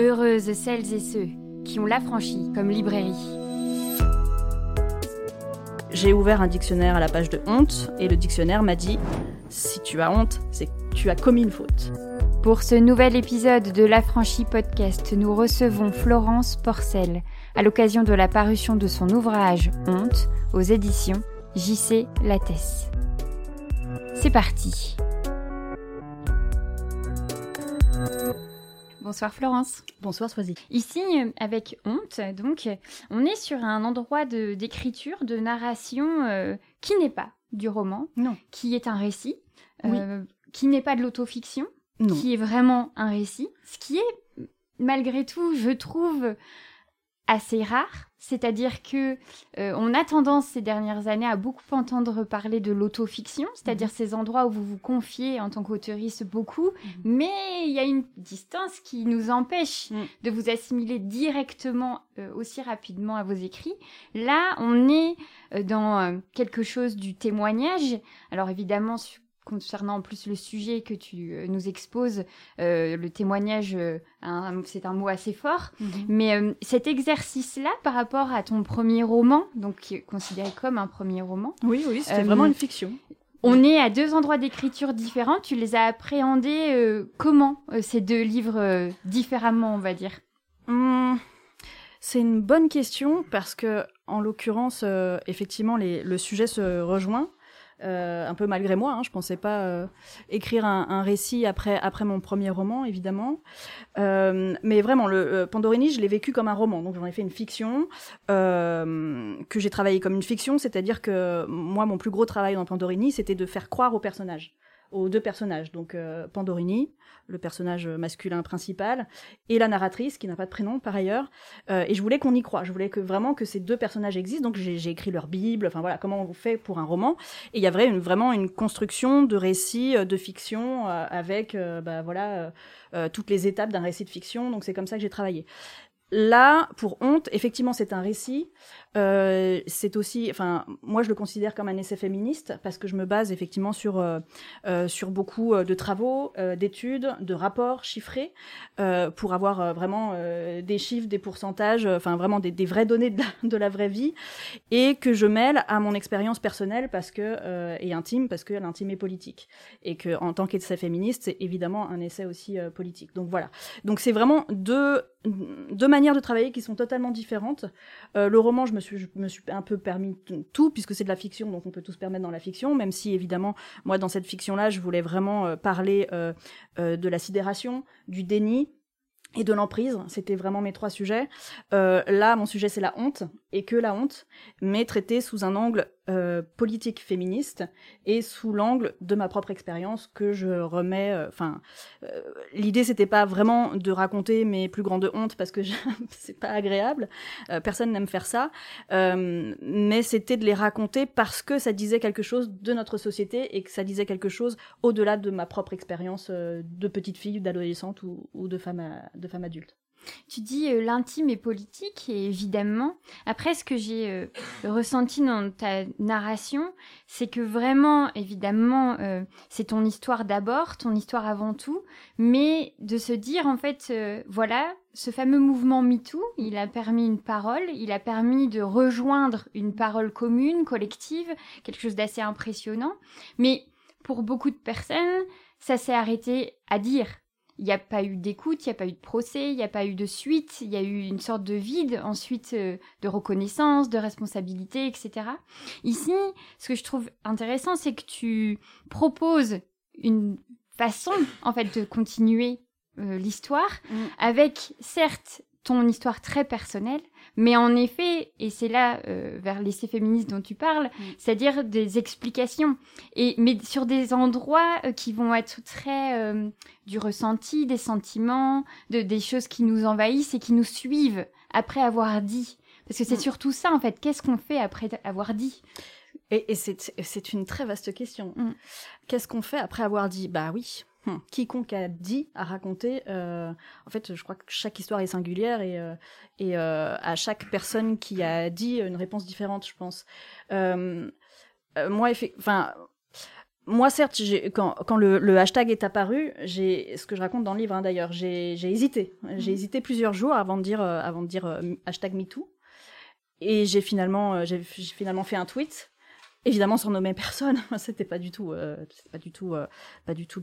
Heureuses celles et ceux qui ont l'affranchi comme librairie. J'ai ouvert un dictionnaire à la page de honte et le dictionnaire m'a dit « Si tu as honte, c'est que tu as commis une faute ». Pour ce nouvel épisode de L'Affranchi Podcast, nous recevons Florence Porcel à l'occasion de la parution de son ouvrage « Honte » aux éditions JC Lattès. C'est parti. Bonsoir Florence. Bonsoir Soazic. Ici, avec Honte, donc, on est sur un endroit d'écriture, de narration qui n'est pas du roman, non. Qui est un récit, qui n'est pas de l'autofiction, non. Qui est vraiment un récit, ce qui est, malgré tout, je trouve, assez rare. C'est-à-dire que on a tendance ces dernières années à beaucoup entendre parler de l'autofiction, c'est-à-dire ces endroits où vous vous confiez en tant qu'auteuriste beaucoup, mais il y a une distance qui nous empêche de vous assimiler directement aussi rapidement à vos écrits. Là, on est dans quelque chose du témoignage. Alors évidemment, concernant en plus le sujet que tu nous exposes, le témoignage, c'est un mot assez fort, mais cet exercice-là par rapport à ton premier roman, donc qui est considéré comme un premier roman. Oui, c'était vraiment une fiction. On est à deux endroits d'écriture différents, tu les as appréhendés comment, ces deux livres différemment, on va dire? C'est une bonne question parce que, en l'occurrence, effectivement, le sujet se rejoint. Un peu malgré moi, je pensais pas écrire un récit après mon premier roman, évidemment. Mais vraiment, le Pandorini, je l'ai vécu comme un roman. Donc j'en ai fait une fiction, que j'ai travaillée comme une fiction. C'est-à-dire que moi, mon plus gros travail dans Pandorini, c'était de faire croire aux personnages, aux deux personnages. Donc Pandorini, le personnage masculin principal, et la narratrice, qui n'a pas de prénom par ailleurs. Et je voulais qu'on y croie. Je voulais que ces deux personnages existent. Donc j'ai écrit leur Bible. Enfin voilà, comment on fait pour un roman. Et il y avait vraiment une construction de récit, de fiction, avec toutes les étapes d'un récit de fiction. Donc c'est comme ça que j'ai travaillé. Là, pour Honte, effectivement, c'est un récit. C'est aussi, moi, je le considère comme un essai féministe parce que je me base effectivement sur beaucoup de travaux, d'études, de rapports chiffrés pour avoir vraiment des chiffres, des pourcentages, vraiment des vraies données de la vraie vie, et que je mêle à mon expérience personnelle parce que et intime, parce que l'intime est politique et que en tant qu'essai féministe, c'est évidemment un essai aussi politique. Donc voilà. Donc c'est vraiment deux manières de travailler qui sont totalement différentes. Le roman, je me suis un peu permis tout, puisque c'est de la fiction, donc on peut tout se permettre dans la fiction, même si, évidemment, moi, dans cette fiction-là, je voulais vraiment parler de la sidération, du déni et de l'emprise. C'était vraiment mes trois sujets. Là, mon sujet, c'est la honte, et que la honte, mais traitée sous un angle politique féministe et sous l'angle de ma propre expérience que je remets. L'idée, c'était pas vraiment de raconter mes plus grandes hontes parce que c'est pas agréable. Personne n'aime faire ça. Mais c'était de les raconter parce que ça disait quelque chose de notre société et que ça disait quelque chose au-delà de ma propre expérience de petite fille, d'adolescente ou de femme adulte. Tu dis l'intime est politique, et évidemment, après ce que j'ai ressenti dans ta narration, c'est que vraiment, évidemment, c'est ton histoire d'abord, ton histoire avant tout, mais de se dire en fait, voilà, ce fameux mouvement MeToo, il a permis une parole, il a permis de rejoindre une parole commune, collective, quelque chose d'assez impressionnant, mais pour beaucoup de personnes, ça s'est arrêté à dire. Il n'y a pas eu d'écoute, il n'y a pas eu de procès, il n'y a pas eu de suite, il y a eu une sorte de vide ensuite de reconnaissance, de responsabilité, etc. Ici, ce que je trouve intéressant, c'est que tu proposes une façon, en fait, de continuer l'histoire avec, certes, ton histoire très personnelle, mais en effet, et c'est là vers l'essai féministe dont tu parles, c'est-à-dire des explications, mais sur des endroits qui vont être très du ressenti, des sentiments, des choses qui nous envahissent et qui nous suivent après avoir dit. Parce que c'est surtout ça, en fait, qu'est-ce qu'on fait après avoir dit ? Et c'est une très vaste question. Qu'est-ce qu'on fait après avoir dit ? Bah oui. Quiconque a dit, a raconté, en fait, je crois que chaque histoire est singulière et à chaque personne qui a dit une réponse différente, je pense. Moi, Moi, certes, quand le hashtag est apparu, ce que je raconte dans le livre, hein, d'ailleurs, j'ai hésité. J'ai hésité plusieurs jours avant de dire hashtag MeToo. Et j'ai finalement fait un tweet, évidemment sans nommer personne. C'était pas du tout le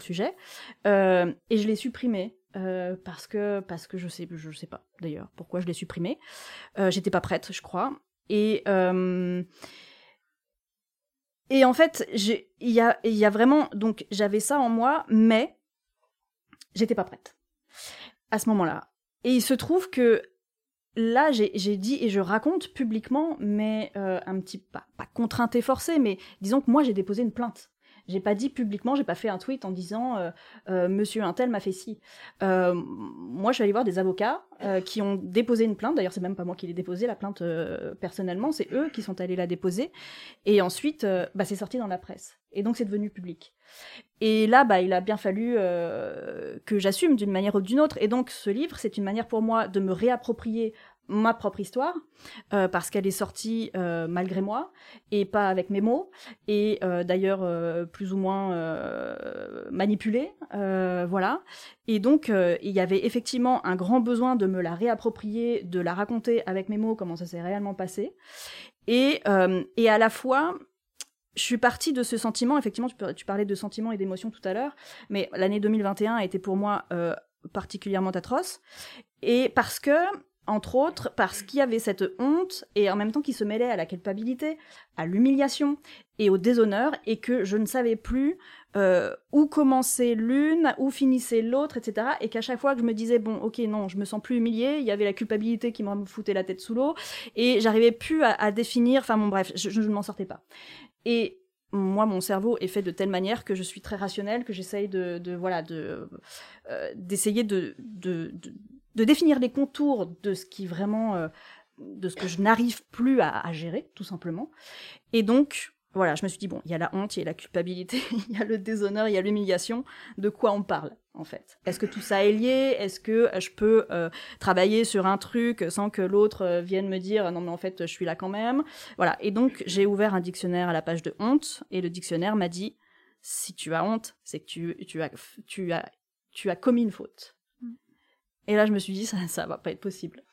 sujet. Et je l'ai supprimé parce que je sais pas d'ailleurs pourquoi je l'ai supprimé. J'étais pas prête, je crois. Et en fait, il y a vraiment... Donc, j'avais ça en moi, mais j'étais pas prête à ce moment-là. Et il se trouve que là, j'ai dit, et je raconte publiquement, mais un petit... Pas contrainte et forcée, mais disons que moi, j'ai déposé une plainte. J'ai pas dit publiquement, j'ai pas fait un tweet en disant « Monsieur un tel m'a fait ci ». Moi, je suis allée voir des avocats qui ont déposé une plainte. D'ailleurs, c'est même pas moi qui l'ai déposée, la plainte personnellement. C'est eux qui sont allés la déposer. Et ensuite, c'est sorti dans la presse. Et donc, c'est devenu public. Et là, il a bien fallu que j'assume d'une manière ou d'une autre. Et donc, ce livre, c'est une manière pour moi de me réapproprier ma propre histoire, parce qu'elle est sortie malgré moi, et pas avec mes mots, et d'ailleurs plus ou moins manipulée, voilà. Et donc, il y avait effectivement un grand besoin de me la réapproprier, de la raconter avec mes mots, comment ça s'est réellement passé. Et à la fois... Je suis partie de ce sentiment, effectivement, tu parlais de sentiments et d'émotions tout à l'heure, mais l'année 2021 a été pour moi particulièrement atroce, et parce que, entre autres, parce qu'il y avait cette honte, et en même temps qui se mêlait à la culpabilité, à l'humiliation et au déshonneur, et que je ne savais plus où commençait l'une, où finissait l'autre, etc. Et qu'à chaque fois que je me disais, bon, ok, non, je me sens plus humiliée, il y avait la culpabilité qui me foutait la tête sous l'eau, et j'arrivais plus à définir, enfin bon, bref, je ne m'en sortais pas. Et moi, mon cerveau est fait de telle manière que je suis très rationnelle, que j'essaye d'essayer de définir les contours de ce qui vraiment, de ce que je n'arrive plus à gérer, tout simplement. Et donc, voilà, je me suis dit, bon, il y a la honte, il y a la culpabilité, il y a le déshonneur, il y a l'humiliation. De quoi on parle, en fait? Est-ce que tout ça est lié? Est-ce que je peux travailler sur un truc sans que l'autre vienne me dire « Non, mais en fait, je suis là quand même ». Voilà. Et donc, j'ai ouvert un dictionnaire à la page de « honte » et le dictionnaire m'a dit « Si tu as honte, c'est que tu as commis une faute ». Et là, je me suis dit, ça va pas être possible.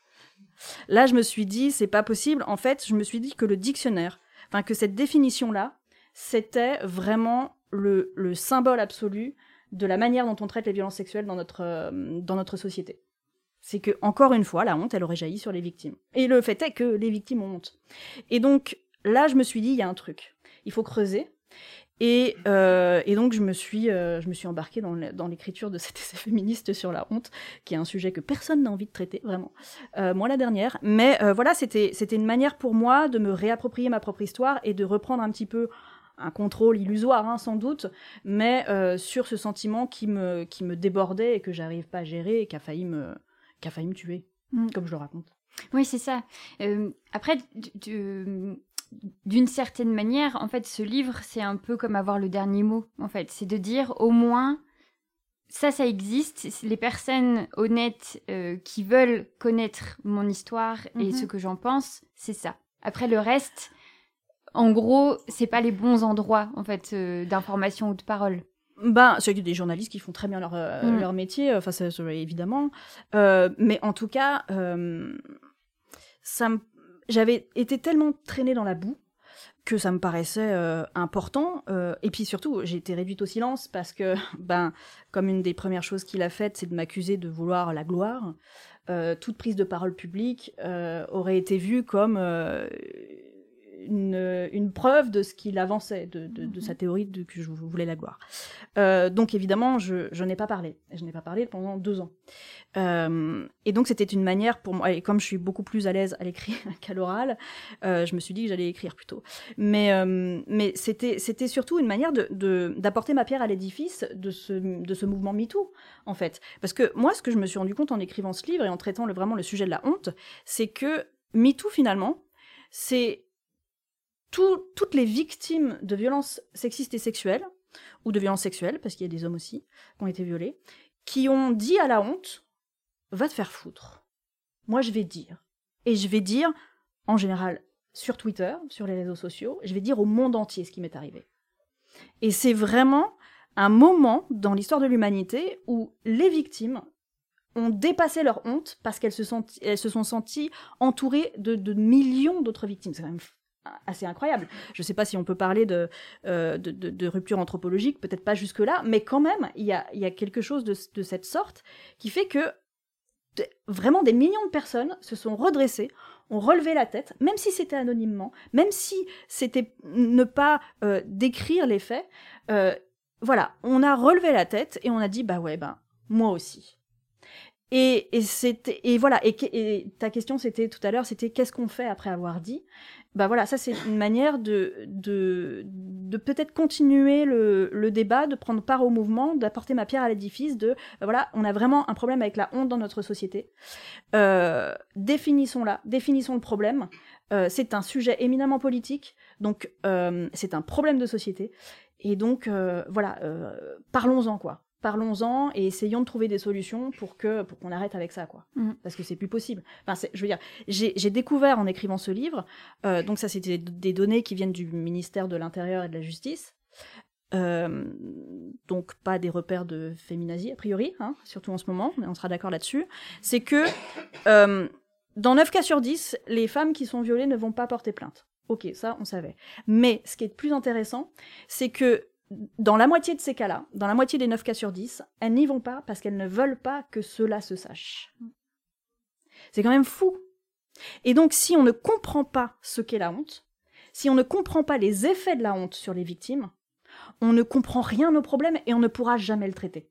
Là, je me suis dit, c'est pas possible. En fait, je me suis dit que le dictionnaire, enfin, que cette définition-là, c'était vraiment le symbole absolu de la manière dont on traite les violences sexuelles dans notre société. C'est que, encore une fois, la honte, elle aurait jailli sur les victimes. Et le fait est que les victimes ont honte. Et donc, là, je me suis dit, il y a un truc. Il faut creuser. Et donc, je me suis embarquée dans l'écriture de cet essai féministe sur la honte, qui est un sujet que personne n'a envie de traiter, vraiment. Moi, la dernière. Mais voilà, c'était une manière pour moi de me réapproprier ma propre histoire et de reprendre un petit peu un contrôle illusoire, hein, sans doute, mais sur ce sentiment qui me débordait et que j'arrive pas à gérer et qui a failli me tuer, comme je le raconte. Oui, c'est ça. Après, d'une certaine manière, en fait, ce livre, c'est un peu comme avoir le dernier mot, en fait. C'est de dire, au moins, ça existe. Les personnes honnêtes qui veulent connaître mon histoire et ce que j'en pense, c'est ça. Après, le reste, en gros, c'est pas les bons endroits, en fait, d'information ou de parole. C'est des journalistes qui font très bien leur métier, enfin, ça, évidemment. Mais en tout cas, j'avais été tellement traînée dans la boue que ça me paraissait important. Et puis surtout, j'ai été réduite au silence parce que, comme une des premières choses qu'il a faites, c'est de m'accuser de vouloir la gloire. Toute prise de parole publique aurait été vue comme une preuve de ce qu'il avançait, de sa théorie que je voulais la gloire. Donc évidemment, je n'ai pas parlé. Je n'ai pas parlé pendant 2 ans. Et donc c'était une manière pour moi, et comme je suis beaucoup plus à l'aise à l'écrit qu'à l'oral, je me suis dit que j'allais écrire plutôt. Mais c'était surtout une manière d'apporter ma pierre à l'édifice de ce mouvement MeToo, en fait. Parce que moi, ce que je me suis rendu compte en écrivant ce livre et en traitant vraiment le sujet de la honte, c'est que MeToo, finalement, c'est toutes les victimes de violences sexistes et sexuelles, ou de violences sexuelles, parce qu'il y a des hommes aussi qui ont été violés, qui ont dit à la honte « va te faire foutre ». Moi, je vais dire. Et je vais dire, en général, sur Twitter, sur les réseaux sociaux, je vais dire au monde entier ce qui m'est arrivé. Et c'est vraiment un moment dans l'histoire de l'humanité où les victimes ont dépassé leur honte parce qu'elles se sont senties entourées de millions d'autres victimes. C'est quand même assez incroyable. Je ne sais pas si on peut parler de rupture anthropologique, peut-être pas jusque-là, mais quand même, il y a quelque chose de cette sorte qui fait que vraiment des millions de personnes se sont redressées, ont relevé la tête, même si c'était anonymement, même si c'était ne pas décrire les faits. Voilà, on a relevé la tête et on a dit « bah ouais, ben, moi aussi ». Et ta question c'était tout à l'heure, c'était qu'est-ce qu'on fait après avoir dit ? Bah voilà, ça c'est une manière de peut-être continuer le débat, de prendre part au mouvement, d'apporter ma pierre à l'édifice de voilà, on a vraiment un problème avec la honte dans notre société. Définissons-la, définissons le problème. C'est un sujet éminemment politique, donc c'est un problème de société. Et donc voilà, parlons-en quoi. Parlons-en et essayons de trouver des solutions pour qu'on arrête avec ça, quoi. Mmh. Parce que c'est plus possible. Enfin, je veux dire, j'ai découvert en écrivant ce livre, donc ça c'était des données qui viennent du ministère de l'Intérieur et de la Justice, donc pas des repères de féminazie a priori, hein, surtout en ce moment, mais on sera d'accord là-dessus, c'est que dans 9 cas sur 10, les femmes qui sont violées ne vont pas porter plainte. Ok, ça on savait. Mais ce qui est plus intéressant, c'est que dans la moitié de ces cas-là, dans la moitié des 9 cas sur 10, elles n'y vont pas parce qu'elles ne veulent pas que cela se sache. C'est quand même fou. Et donc, si on ne comprend pas ce qu'est la honte, si on ne comprend pas les effets de la honte sur les victimes, on ne comprend rien au problème et on ne pourra jamais le traiter.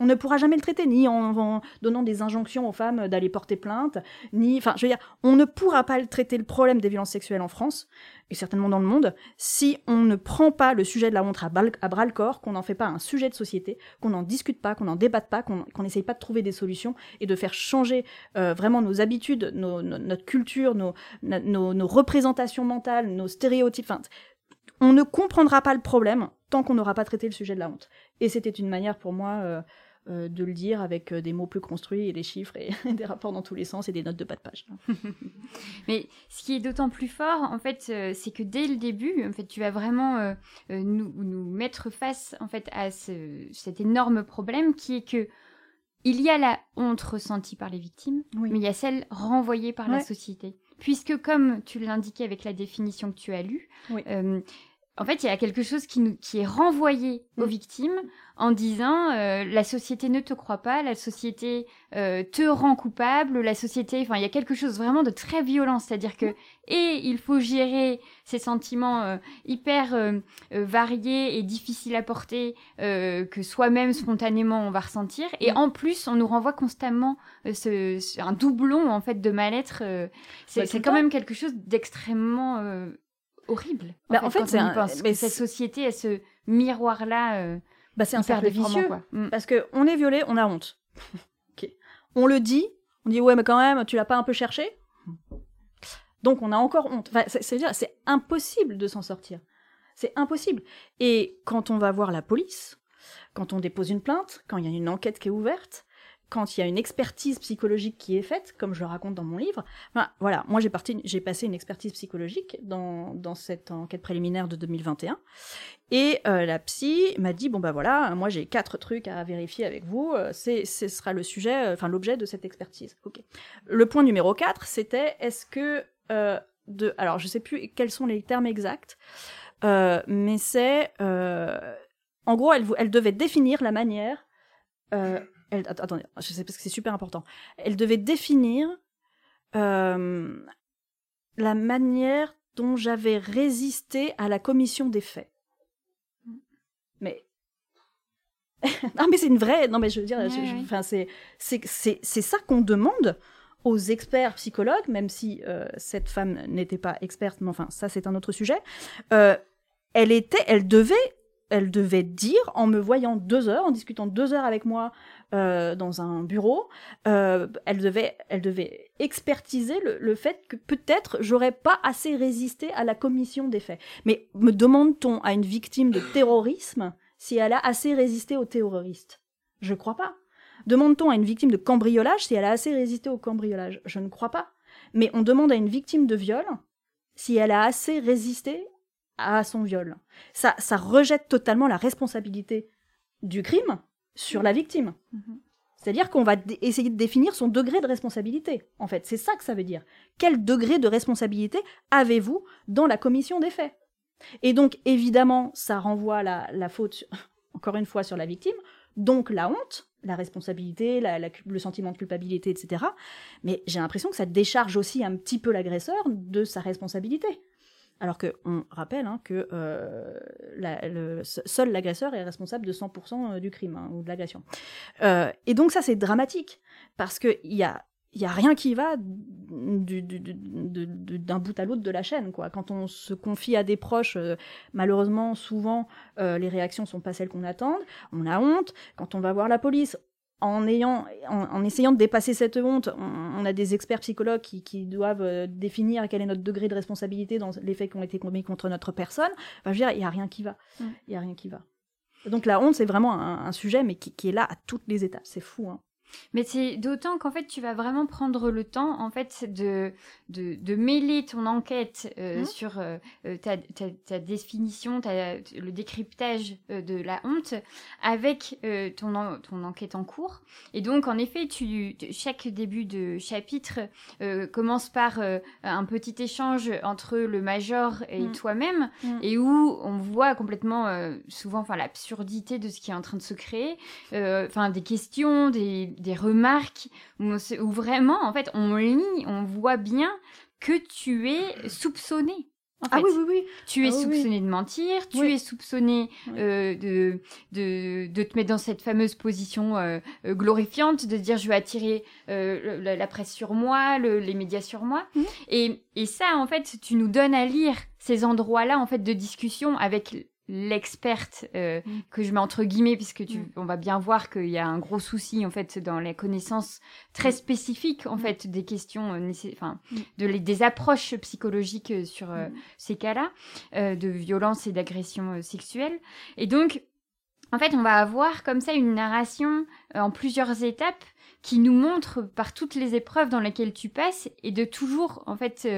On ne pourra jamais le traiter, ni en donnant des injonctions aux femmes d'aller porter plainte, ni... Enfin, je veux dire, on ne pourra pas traiter le problème des violences sexuelles en France, et certainement dans le monde, si on ne prend pas le sujet de la honte à bras-le-corps, qu'on n'en fait pas un sujet de société, qu'on n'en discute pas, qu'on n'en débatte pas, qu'on n'essaye pas de trouver des solutions et de faire changer vraiment nos habitudes, notre culture, nos représentations mentales, nos stéréotypes... Enfin, on ne comprendra pas le problème tant qu'on n'aura pas traité le sujet de la honte. Et c'était une manière pour moi... de le dire avec des mots plus construits et des chiffres et des rapports dans tous les sens et des notes de bas de page. Mais ce qui est d'autant plus fort, en fait, c'est que dès le début, en fait, tu vas vraiment nous mettre face, en fait, à cet énorme problème qui est que il y a la honte ressentie par les victimes, oui. Mais il y a celle renvoyée par la société. Puisque, comme tu l'indiquais avec la définition que tu as lue, en fait, il y a quelque chose qui est renvoyé aux victimes en disant la société ne te croit pas, la société te rend coupable, la société... Enfin, il y a quelque chose vraiment de très violent, c'est-à-dire que et il faut gérer ces sentiments hyper variés et difficiles à porter que soi-même, spontanément, on va ressentir. Et en plus, on nous renvoie constamment un doublon, en fait, de mal-être. C'est quand même quelque chose d'extrêmement... horrible. Bah, en fait, c'est un... mais cette société à ce miroir-là, bah, c'est un cercle vicieux. Quoi. Parce que on est violé, on a honte. Okay. On le dit, on dit ouais, mais quand même, tu l'as pas un peu cherché. Donc on a encore honte. Enfin, c'est-à-dire, c'est impossible de s'en sortir. C'est impossible. Et quand on va voir la police, quand on dépose une plainte, quand il y a une enquête qui est ouverte, quand il y a une expertise psychologique qui est faite, comme je le raconte dans mon livre, ben, voilà, moi j'ai passé une expertise psychologique dans cette enquête préliminaire de 2021, et la psy m'a dit, bon ben voilà, moi j'ai 4 trucs à vérifier avec vous, ce sera le sujet, enfin l'objet de cette expertise. Okay. Le point numéro 4, c'était, est-ce que, alors je sais plus quels sont les termes exacts, mais c'est, en gros, elle devait définir la manière... attendez, je sais parce que c'est super important. Elle devait définir la manière dont j'avais résisté à la commission des faits. Mais non, mais c'est une vraie. Non, mais je veux dire, enfin, c'est ça qu'on demande aux experts psychologues, même si cette femme n'était pas experte. Mais enfin, ça c'est un autre sujet. Elle devait dire, en me voyant 2 heures, en discutant 2 heures avec moi dans un bureau, elle devait expertiser le fait que peut-être j'aurais pas assez résisté à la commission des faits. Mais me demande-t-on à une victime de terrorisme si elle a assez résisté aux terroristes ? Je crois pas. Demande-t-on à une victime de cambriolage si elle a assez résisté au cambriolage ? Je ne crois pas. Mais on demande à une victime de viol si elle a assez résisté à son viol. Ça rejette totalement la responsabilité du crime sur la victime. Mmh. C'est-à-dire qu'on va essayer de définir son degré de responsabilité, en fait. C'est ça que ça veut dire. Quel degré de responsabilité avez-vous dans la commission des faits ? Et donc, évidemment, ça renvoie la faute, encore une fois, sur la victime, donc la honte, la responsabilité, le sentiment de culpabilité, etc. Mais j'ai l'impression que ça décharge aussi un petit peu l'agresseur de sa responsabilité. Alors qu'on rappelle que seul l'agresseur est responsable de 100% du crime ou de l'agression. Et donc ça, c'est dramatique, parce qu'il y a rien qui va d'un bout à l'autre de la chaîne, quoi. Quand on se confie à des proches, malheureusement, souvent, les réactions ne sont pas celles qu'on attend. On a honte. Quand on va voir la police, en essayant de dépasser cette honte, on a des experts psychologues qui doivent définir quel est notre degré de responsabilité dans les faits qui ont été commis contre notre personne. Enfin, je veux dire, il n'y a rien qui va. Il n'y a rien qui va. Donc la honte, c'est vraiment un sujet, mais qui est là à toutes les étapes. C'est fou, hein. Mais c'est d'autant qu'en fait, tu vas vraiment prendre le temps, en fait, de mêler ton enquête sur ta définition, le décryptage de la honte avec ton enquête en cours. Et donc, en effet, chaque début de chapitre commence par un petit échange entre le major et toi-même, et où on voit complètement, souvent, l'absurdité de ce qui est en train de se créer, des questions, des remarques où vraiment, en fait, on lit, on voit bien que tu es soupçonné. En fait. Ah oui. Tu es soupçonné de mentir, tu es soupçonné de te mettre dans cette fameuse position glorifiante, de dire je vais attirer la presse sur moi, les médias sur moi. Mmh. Et ça, en fait, tu nous donnes à lire ces endroits-là, en fait, de discussion avec l'experte que je mets entre guillemets, puisque on va bien voir qu'il y a un gros souci en fait dans la connaissance très spécifique en fait des questions des approches psychologiques sur ces cas-là de violence et d'agression sexuelle. Et donc en fait on va avoir comme ça une narration en plusieurs étapes qui nous montre par toutes les épreuves dans lesquelles tu passes et de toujours en fait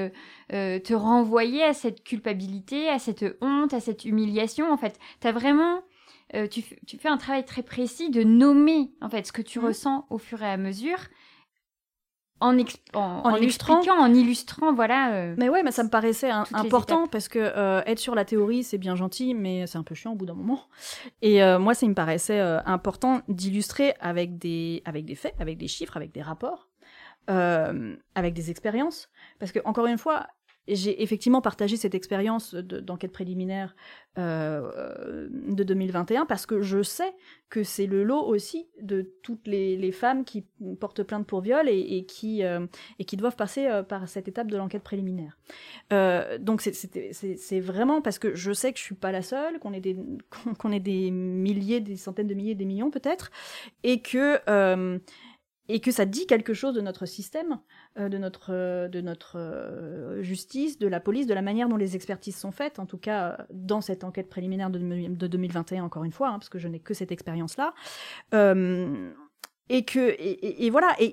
te renvoyer à cette culpabilité, à cette honte, à cette humiliation. En fait, t'as vraiment, tu fais un travail très précis de nommer en fait ce que tu ressens au fur et à mesure en expliquant, en illustrant, voilà. Mais ça me paraissait important parce que être sur la théorie, c'est bien gentil, mais c'est un peu chiant au bout d'un moment. Et moi, ça me paraissait important d'illustrer avec des faits, avec des chiffres, avec des rapports, avec des expériences. Parce que, encore une fois, j'ai effectivement partagé cette expérience d'enquête préliminaire de 2021 parce que je sais que c'est le lot aussi de toutes les femmes qui portent plainte pour viol et qui doivent passer par cette étape de l'enquête préliminaire. Donc c'est vraiment parce que je sais que je suis pas la seule, qu'on est des milliers, des centaines de milliers, des millions peut-être, et que ça dit quelque chose de notre système, de notre justice, de la police, de la manière dont les expertises sont faites, en tout cas dans cette enquête préliminaire de 2021, encore une fois, parce que je n'ai que cette expérience-là. Et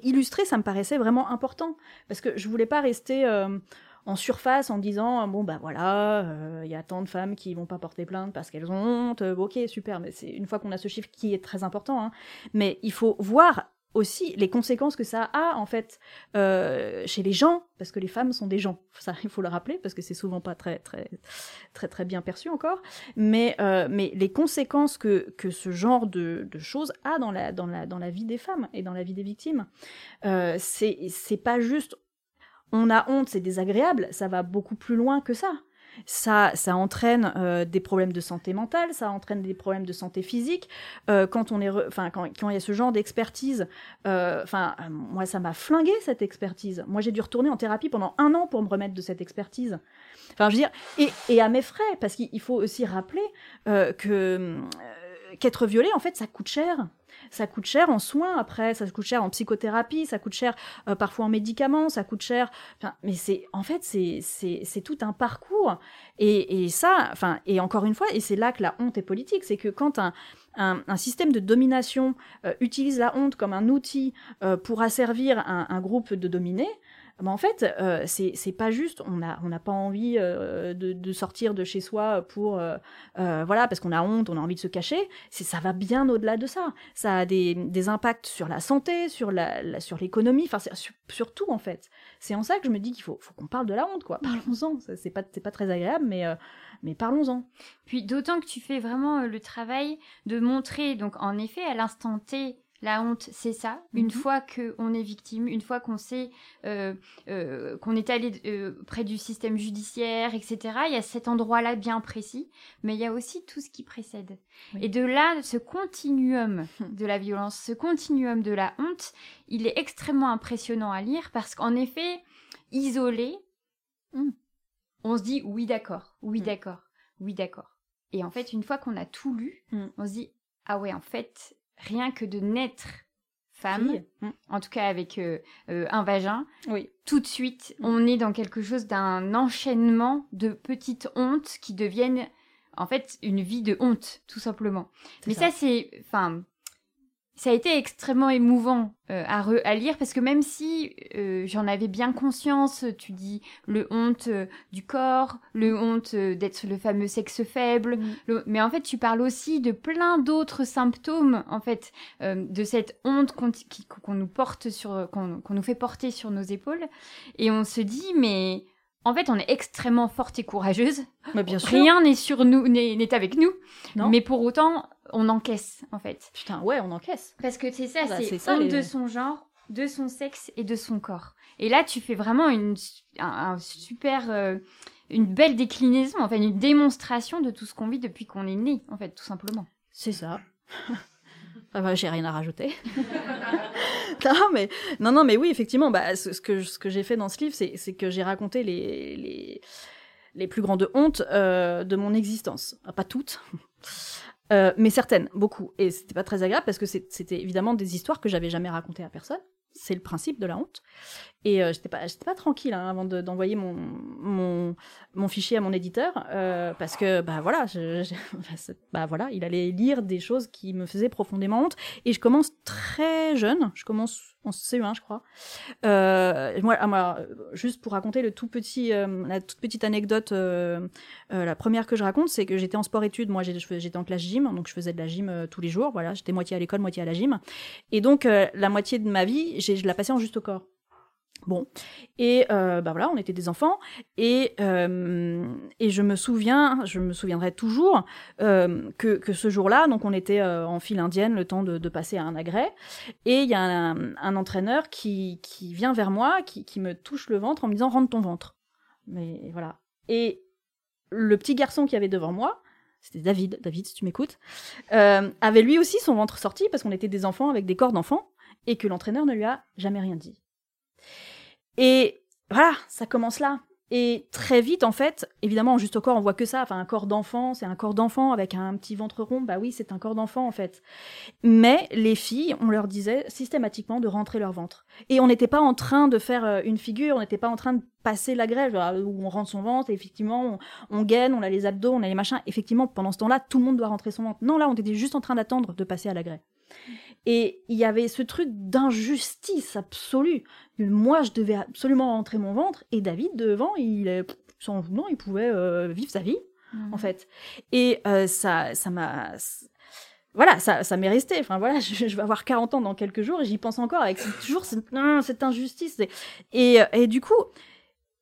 illustrer, ça me paraissait vraiment important, parce que je voulais pas rester en surface en disant il y a tant de femmes qui vont pas porter plainte parce qu'elles ont honte, ok, super, mais c'est une fois qu'on a ce chiffre qui est très important, mais il faut voir aussi les conséquences que ça a en fait chez les gens, parce que les femmes sont des gens, ça il faut le rappeler parce que c'est souvent pas très très très très bien perçu encore, mais les conséquences que ce genre de choses a dans la vie des femmes et dans la vie des victimes, c'est pas juste on a honte, c'est désagréable, ça va beaucoup plus loin que ça. Ça entraîne des problèmes de santé mentale, ça entraîne des problèmes de santé physique. Quand il y a ce genre d'expertise, moi ça m'a flingué cette expertise. Moi j'ai dû retourner en thérapie pendant 1 an pour me remettre de cette expertise. Enfin je veux dire, et à mes frais, parce qu'il faut aussi rappeler qu'être violée en fait ça coûte cher. Ça coûte cher en soins après, ça coûte cher en psychothérapie, ça coûte cher parfois en médicaments, ça coûte cher. Mais c'est tout un parcours. Et ça, et encore une fois, et c'est là que la honte est politique, c'est que quand un un système de domination utilise la honte comme un outil pour asservir un groupe de dominés, mais en fait, c'est pas juste. On n'a pas envie de sortir de chez soi pour voilà, parce qu'on a honte, on a envie de se cacher. Ça va bien au-delà de ça. Ça a des impacts sur la santé, sur l'économie, enfin sur tout en fait. C'est en ça que je me dis qu'il faut qu'on parle de la honte, quoi. Parlons-en. Ça, c'est pas très agréable, mais parlons-en. Puis d'autant que tu fais vraiment le travail de montrer, donc en effet, à l'instant T. La honte, c'est ça. Une fois qu'on est victime, une fois qu'on sait qu'on est allé près du système judiciaire, etc., il y a cet endroit-là bien précis, mais il y a aussi tout ce qui précède. Oui. Et de là, ce continuum de la violence, ce continuum de la honte, il est extrêmement impressionnant à lire parce qu'en effet, isolé, on se dit « oui, d'accord, oui, d'accord, oui, d'accord ». Et en fait, une fois qu'on a tout lu, on se dit « ah ouais, en fait… » Rien que de naître femme, oui. En tout cas avec un vagin, oui. Tout de suite, on est dans quelque chose d'un enchaînement de petites hontes qui deviennent, en fait, une vie de honte, tout simplement. C'est Mais ça, ça a été extrêmement émouvant à lire, parce que même si j'en avais bien conscience, tu dis le honte du corps, le honte d'être le fameux sexe faible, mais en fait tu parles aussi de plein d'autres symptômes, en fait, de cette honte qu'on nous fait porter sur nos épaules, et on se dit mais... En fait, on est extrêmement forte et courageuse. Mais bien sûr. Rien n'est sur nous, n'est avec nous. Non. Mais pour autant, on encaisse, en fait. Putain, ouais, on encaisse. Parce que c'est ça, bah, c'est honte de son genre, de son sexe et de son corps. Et là, tu fais vraiment un super... une belle déclinaison, enfin, une démonstration de tout ce qu'on vit depuis qu'on est né, en fait, tout simplement. C'est ça. Enfin, j'ai rien à rajouter. non mais oui, effectivement, bah ce que j'ai fait dans ce livre, c'est que j'ai raconté les plus grandes hontes de mon existence, pas toutes. Mais certaines, beaucoup, et c'était pas très agréable parce que c'était évidemment des histoires que j'avais jamais racontées à personne. C'est le principe de la honte. Et j'étais pas tranquille hein, avant d'envoyer mon fichier à mon éditeur parce que bah voilà, il allait lire des choses qui me faisaient profondément honte. Et je commence très jeune, je commence en CE1 je crois. Moi, juste pour raconter la toute petite anecdote, la première que je raconte, c'est que j'étais en sport-études. Moi j'étais en classe gym, donc je faisais de la gym tous les jours. Voilà, j'étais moitié à l'école, moitié à la gym. Et donc la moitié de ma vie, je la passais en juste au corps. Bon, et bah voilà, on était des enfants, et je me souviendrai toujours que ce jour-là, donc on était en file indienne, le temps de passer à un agrès, et il y a un entraîneur qui vient vers moi, qui me touche le ventre en me disant « rentre ton ventre ». Mais voilà. Et le petit garçon qu'il y avait devant moi, c'était David si tu m'écoutes, avait lui aussi son ventre sorti, parce qu'on était des enfants avec des corps d'enfants, et que l'entraîneur ne lui a jamais rien dit. Et voilà, ça commence là. Et très vite, en fait, évidemment, juste au corps, on voit que ça. Enfin, un corps d'enfant, c'est un corps d'enfant avec un petit ventre rond. Bah oui, c'est un corps d'enfant, en fait. Mais les filles, on leur disait systématiquement de rentrer leur ventre. Et on n'était pas en train de faire une figure, on n'était pas en train de passer la grève, où on rentre son ventre, et effectivement, on gaine, on a les abdos, on a les machins. Effectivement, pendant ce temps-là, tout le monde doit rentrer son ventre. Non, là, on était juste en train d'attendre de passer à la grève. Et il y avait ce truc d'injustice absolue. Moi, je devais absolument rentrer mon ventre, et David, devant, il pouvait vivre sa vie, en fait. Et ça m'a... Voilà, ça m'est resté. Enfin, voilà, je vais avoir 40 ans dans quelques jours, et j'y pense encore avec toujours cette injustice. Et du coup...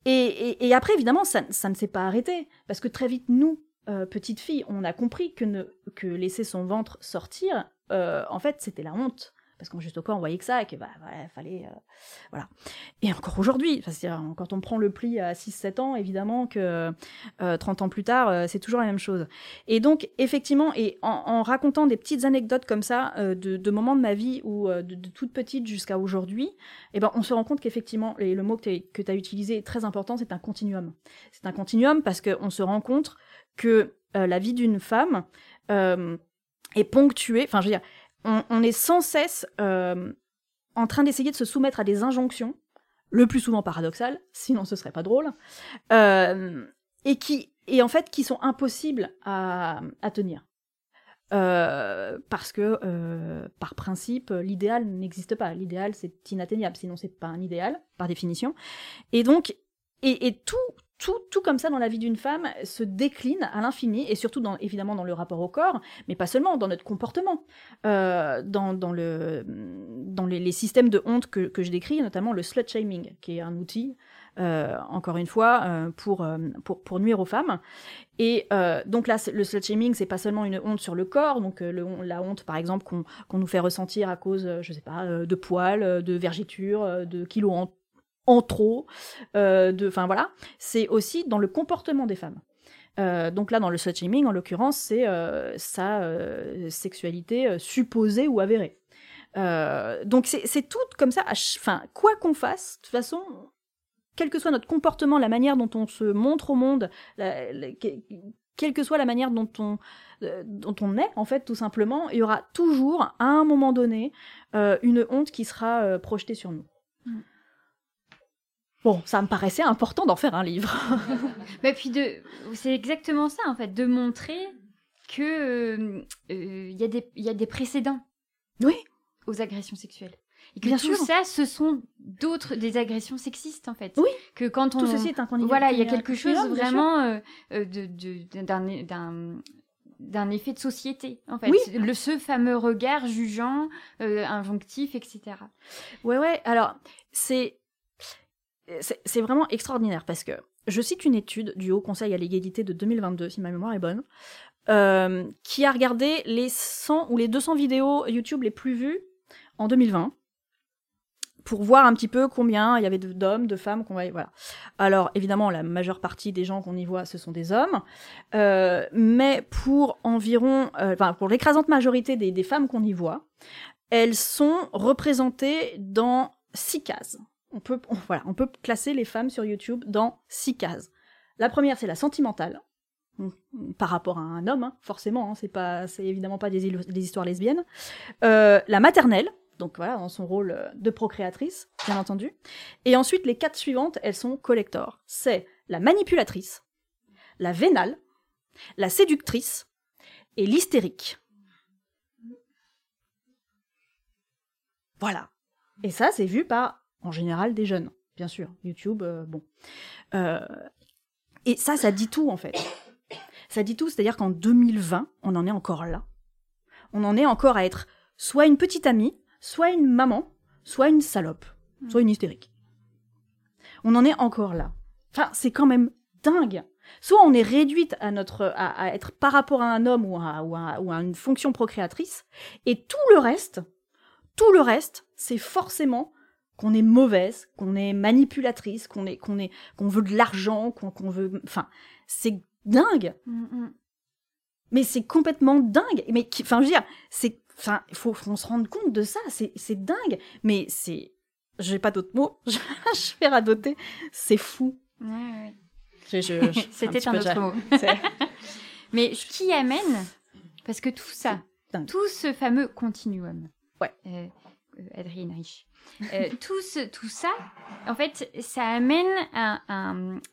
Et après, évidemment, ça ne s'est pas arrêté. Parce que très vite, nous, petites filles, on a compris que laisser son ventre sortir... en fait, c'était la honte. Parce qu'en juste au corps, on voyait que ça, et que bah, voilà, fallait. Voilà. Et encore aujourd'hui, quand on prend le pli à 6-7 ans, évidemment que 30 ans plus tard, c'est toujours la même chose. Et donc, effectivement, et en racontant des petites anecdotes comme ça, de moments de ma vie, ou de toute petite jusqu'à aujourd'hui, eh ben, on se rend compte qu'effectivement, et le mot que tu as utilisé est très important, c'est un continuum. C'est un continuum parce qu'on se rend compte que la vie d'une femme. Et ponctué, enfin je veux dire, on est sans cesse en train d'essayer de se soumettre à des injonctions, le plus souvent paradoxales, sinon ce serait pas drôle, et en fait qui sont impossibles à tenir. parce que, par principe, l'idéal n'existe pas. L'idéal, c'est inatteignable, sinon c'est pas un idéal, par définition. Et donc, tout comme ça dans la vie d'une femme se décline à l'infini, et surtout dans, évidemment dans le rapport au corps, mais pas seulement, dans notre comportement, dans les systèmes de honte que je décris, notamment le slut-shaming, qui est un outil, encore une fois, pour nuire aux femmes. Et donc là, le slut-shaming, c'est pas seulement une honte sur le corps, donc la honte, par exemple, qu'on nous fait ressentir à cause, je sais pas, de poils, de vergitures, de kilos en trop, enfin voilà, c'est aussi dans le comportement des femmes. Donc là, dans le slut-shaming, en l'occurrence, c'est sa sexualité supposée ou avérée. Donc c'est tout comme ça, quoi qu'on fasse, de toute façon, quel que soit notre comportement, la manière dont on se montre au monde, quelle que soit la manière dont on est, en fait, tout simplement, il y aura toujours, à un moment donné, une honte qui sera projetée sur nous. Mm. Bon, ça me paraissait important d'en faire un livre. Mais puis c'est exactement ça, en fait, de montrer qu'il y a des précédents, oui, aux agressions sexuelles. Et que bien tout sûr. Ça, ce sont des agressions sexistes, en fait. Oui, que quand tout ceci est un candidat. Voilà, il y a quelque chose vraiment d'un effet de société, en fait. Oui. Ce fameux regard jugeant, injonctif, etc. Ouais, alors, c'est vraiment extraordinaire parce que je cite une étude du Haut Conseil à l'égalité de 2022, si ma mémoire est bonne, qui a regardé les 100 ou les 200 vidéos YouTube les plus vues en 2020 pour voir un petit peu combien il y avait d'hommes, de femmes, voilà. Alors évidemment, la majeure partie des gens qu'on y voit, ce sont des hommes, mais pour pour l'écrasante majorité des femmes qu'on y voit, elles sont représentées dans 6 cases. On peut classer les femmes sur YouTube dans 6 cases. La première, c'est la sentimentale, par rapport à un homme, hein, forcément, hein, c'est évidemment pas des histoires lesbiennes. La maternelle, donc voilà, dans son rôle de procréatrice, bien entendu. Et ensuite, les 4 suivantes, elles sont collector. C'est la manipulatrice, la vénale, la séductrice et l'hystérique. Voilà. Et ça, c'est vu par... en général, des jeunes, bien sûr. YouTube, bon. Et ça dit tout, en fait. Ça dit tout, c'est-à-dire qu'en 2020, on en est encore là. On en est encore à être soit une petite amie, soit une maman, soit une salope, soit une hystérique. On en est encore là. Enfin, c'est quand même dingue. Soit on est réduite à à être par rapport à un homme ou à une fonction procréatrice, et tout le reste, c'est forcément... qu'on est mauvaise, qu'on est manipulatrice, qu'on veut de l'argent, qu'on veut... Enfin, c'est dingue. Mm-hmm. Mais c'est complètement dingue. Mais enfin, je veux dire, faut se rendre compte de ça. C'est dingue. Mais c'est... J'ai pas d'autres mots. Je vais radoter. C'est fou. Ouais. C'était un autre mot. Mais ce qui amène... Parce que tout ça, tout ce fameux continuum. Ouais. Adrien Rich. Tout ça, en fait, ça amène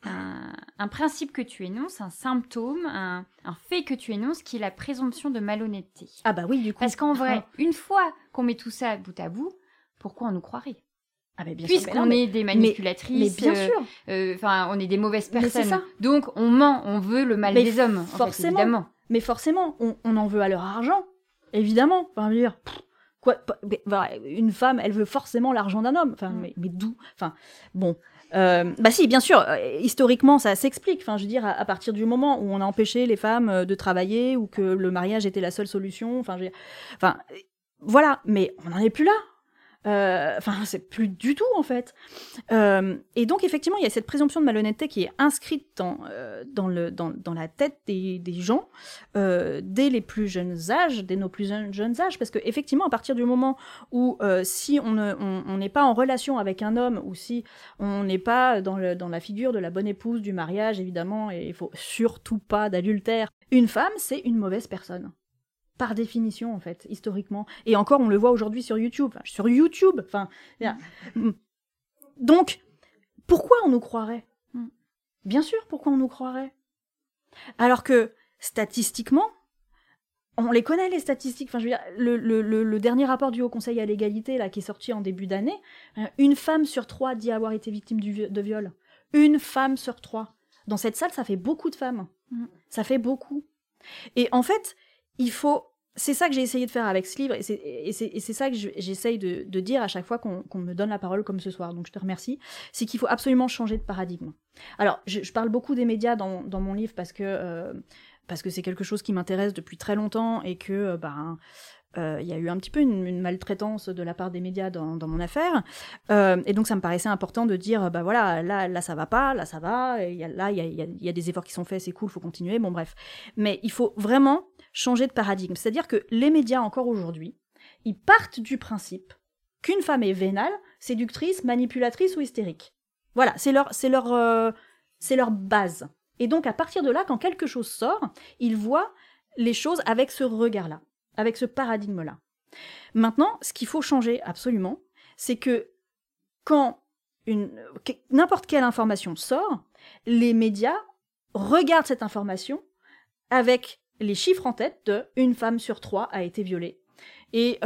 un principe que tu énonces, un symptôme, un fait que tu énonces, qui est la présomption de malhonnêteté. Ah bah oui, du coup. Parce qu'en vrai, une fois qu'on met tout ça bout à bout, pourquoi on nous croirait ? Ah bah bien sûr. Puisqu'on est des manipulatrices, mais bien sûr. On est des mauvaises personnes. Mais c'est ça. Donc on ment, on veut le mal des hommes, forcément, en fait, évidemment. Mais forcément, on en veut à leur argent, évidemment. Enfin, je veux dire... Quoi, une femme, elle veut forcément l'argent d'un homme. Enfin, mais d'où ? Enfin, bon. Bah si, bien sûr, historiquement, ça s'explique. Enfin, je veux dire, à partir du moment où on a empêché les femmes de travailler ou que le mariage était la seule solution, voilà. Mais on n'en est plus là. C'est plus du tout, en fait. Et donc, effectivement, il y a cette présomption de malhonnêteté qui est inscrite dans la tête des gens dès les plus jeunes âges, parce que, effectivement, à partir du moment où si on n'est pas en relation avec un homme, ou si on n'est pas dans la figure de la bonne épouse, du mariage, évidemment, et il faut surtout pas d'adultère, une femme, c'est une mauvaise personne. Par définition, en fait, historiquement. Et encore, on le voit aujourd'hui sur YouTube. Donc, pourquoi on nous croirait ? Bien sûr, pourquoi on nous croirait ? Alors que, statistiquement, on les connaît les statistiques. Enfin, je veux dire, le dernier rapport du Haut Conseil à l'égalité là qui est sorti en début d'année, une femme sur trois dit avoir été victime de viol. Une femme sur trois. Dans cette salle, ça fait beaucoup de femmes. Mmh. Ça fait beaucoup. Et en fait, il faut... C'est ça que j'ai essayé de faire avec ce livre, et c'est ça que j'essaye de dire à chaque fois qu'on me donne la parole comme ce soir, donc je te remercie, c'est qu'il faut absolument changer de paradigme. Alors, je parle beaucoup des médias dans mon livre parce que c'est quelque chose qui m'intéresse depuis très longtemps, et que il y a eu un petit peu une maltraitance de la part des médias dans mon affaire, et donc ça me paraissait important de dire bah voilà, là ça va pas, là ça va, et il y a des efforts qui sont faits, c'est cool, faut continuer, bon bref. Mais il faut vraiment changer de paradigme, c'est-à-dire que les médias encore aujourd'hui, ils partent du principe qu'une femme est vénale, séductrice, manipulatrice ou hystérique. Voilà, c'est leur base. Et donc à partir de là, quand quelque chose sort, ils voient les choses avec ce regard-là, avec ce paradigme-là. Maintenant, ce qu'il faut changer absolument, c'est que quand n'importe quelle information sort, les médias regardent cette information avec les chiffres en tête de « une femme sur trois a été violée ». Et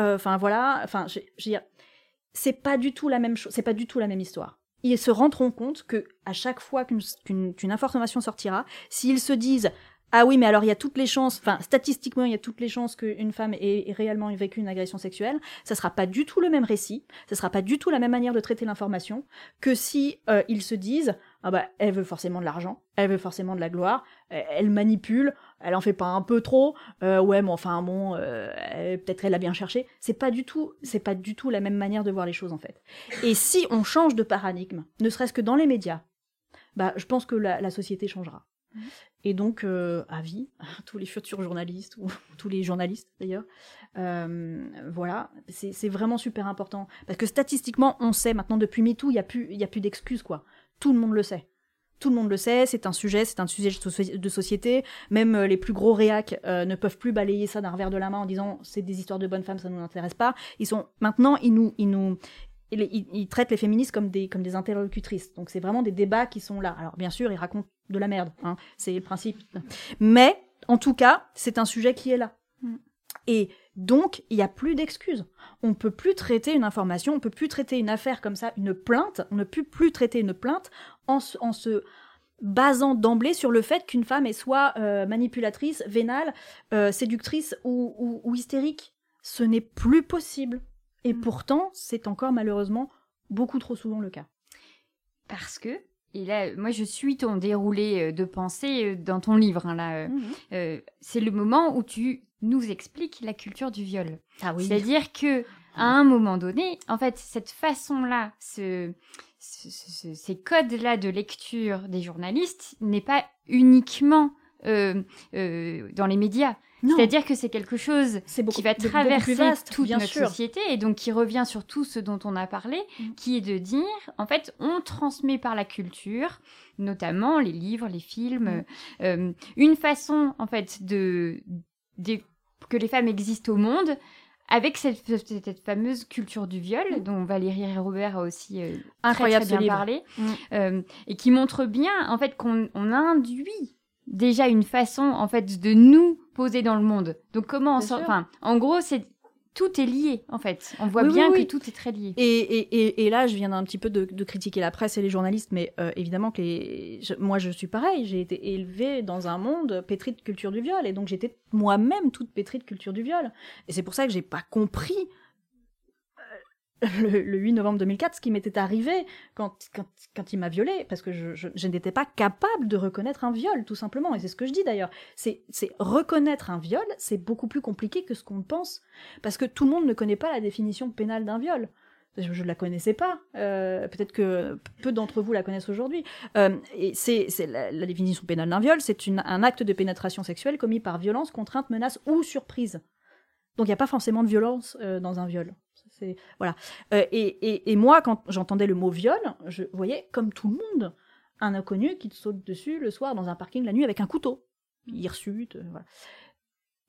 c'est pas du tout la même chose, c'est pas du tout la même histoire. Ils se rendront compte qu'à chaque fois qu'une information sortira, s'ils se disent ah oui, mais alors il y a toutes les chances, enfin statistiquement il y a toutes les chances qu'une femme ait réellement vécu une agression sexuelle, ça sera pas du tout le même récit, ça sera pas du tout la même manière de traiter l'information que si ils se disent ah bah elle veut forcément de l'argent, elle veut forcément de la gloire, elle manipule, elle en fait pas un peu trop, ouais mais enfin bon, peut-être elle a bien cherché, c'est pas du tout la même manière de voir les choses en fait. Et si on change de paradigme, ne serait-ce que dans les médias, bah je pense que la société changera. Et donc, avis à tous les futurs journalistes, ou tous les journalistes d'ailleurs, voilà, c'est vraiment super important. Parce que statistiquement, on sait maintenant, depuis MeToo, il n'y a plus d'excuses, quoi. Tout le monde le sait. Tout le monde le sait, c'est un sujet de société. Même les plus gros réacs ne peuvent plus balayer ça d'un revers de la main en disant « c'est des histoires de bonnes femmes, ça ne nous intéresse pas ». Maintenant, ils traitent les féministes comme des interlocutrices. Donc c'est vraiment des débats qui sont là. Alors bien sûr, ils racontent de la merde, hein, c'est le principe. Mais en tout cas, c'est un sujet qui est là. Et donc, il n'y a plus d'excuses. On ne peut plus traiter une information, on ne peut plus traiter une affaire comme ça, une plainte. On ne peut plus traiter une plainte en se basant d'emblée sur le fait qu'une femme est soit manipulatrice, vénale, séductrice ou hystérique. Ce n'est plus possible. Et pourtant, c'est encore malheureusement beaucoup trop souvent le cas. Parce que, et là, moi je suis ton déroulé de pensée dans ton livre, hein, là, c'est le moment où tu nous expliques la culture du viol. Ah oui. C'est-à-dire que, à un moment donné, en fait, cette façon-là, ces codes-là de lecture des journalistes n'est pas uniquement dans les médias. Non. C'est-à-dire que c'est quelque chose qui va traverser vaste, toute notre société et donc qui revient sur tout ce dont on a parlé, qui est de dire, en fait, on transmet par la culture, notamment les livres, les films, une façon, en fait, que les femmes existent au monde avec cette fameuse culture du viol dont Valérie Rey-Robert a aussi très, très bien parlé, et qui montre bien, en fait, qu'on induit déjà une façon, en fait, de nous poser dans le monde. Donc comment en gros, tout est lié, en fait. On voit bien que tout est très lié. Et là, je viens un petit peu de critiquer la presse et les journalistes, mais évidemment que moi, je suis pareil. J'ai été élevée dans un monde pétri de culture du viol, et donc j'étais moi-même toute pétrie de culture du viol. Et c'est pour ça que j'ai pas compris le 8 novembre 2004, ce qui m'était arrivé quand il m'a violée, parce que je n'étais pas capable de reconnaître un viol, tout simplement, et c'est ce que je dis d'ailleurs. C'est reconnaître un viol, c'est beaucoup plus compliqué que ce qu'on pense, parce que tout le monde ne connaît pas la définition pénale d'un viol. Je ne la connaissais pas, peut-être que peu d'entre vous la connaissent aujourd'hui. Et c'est la définition pénale d'un viol, c'est un acte de pénétration sexuelle commis par violence, contrainte, menace ou surprise. Donc il n'y a pas forcément de violence dans un viol. Voilà. Et moi, quand j'entendais le mot viol, je voyais, comme tout le monde, un inconnu qui te saute dessus le soir dans un parking la nuit avec un couteau. Il hirsute, voilà.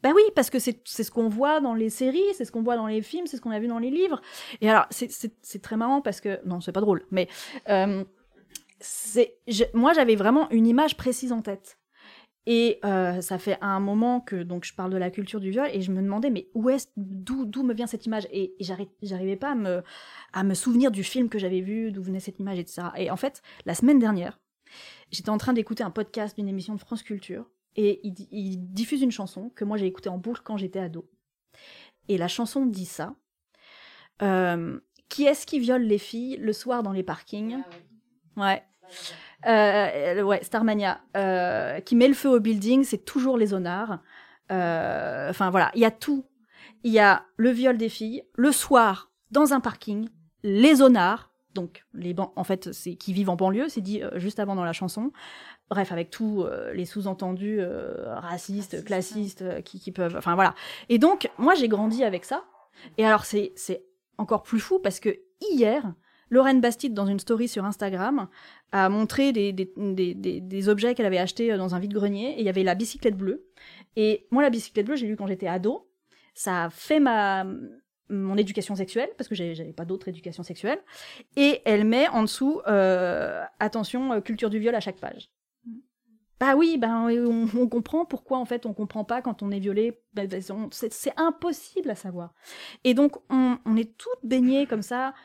Ben oui, parce que c'est ce qu'on voit dans les séries, c'est ce qu'on voit dans les films, c'est ce qu'on a vu dans les livres. Et alors, c'est très marrant parce que... Non, c'est pas drôle, mais... moi, j'avais vraiment une image précise en tête. Et ça fait un moment que donc, je parle de la culture du viol et je me demandais mais d'où me vient cette image, et j'arrivais pas à me souvenir du film que j'avais vu, d'où venait cette image, etc. Et en fait, la semaine dernière, j'étais en train d'écouter un podcast d'une émission de France Culture et il diffuse une chanson que moi j'ai écoutée en boucle quand j'étais ado. Et la chanson dit ça. Qui est-ce qui viole les filles le soir dans les parkings ? Ouais. Ouais, Starmania. Qui met le feu au building, c'est toujours les honnards. Enfin voilà, il y a tout. Il y a le viol des filles, le soir, dans un parking, les honnards, donc en fait, c'est qui vivent en banlieue, c'est dit juste avant dans la chanson. Bref, avec tous les sous-entendus racistes, classistes, qui peuvent... Enfin voilà. Et donc, moi, j'ai grandi avec ça. Et alors, c'est encore plus fou parce que hier, Lauren Bastide, dans une story sur Instagram, a montré des objets qu'elle avait achetés dans un vide-grenier, et il y avait la bicyclette bleue. Et moi, la bicyclette bleue, j'ai lu quand j'étais ado. Ça a fait mon éducation sexuelle, parce que j'avais pas d'autre éducation sexuelle. Et elle met en dessous, attention, culture du viol à chaque page. Bah oui, on comprend pourquoi, en fait, on comprend pas quand on est violé. C'est impossible à savoir. Et donc, on est toutes baignées comme ça.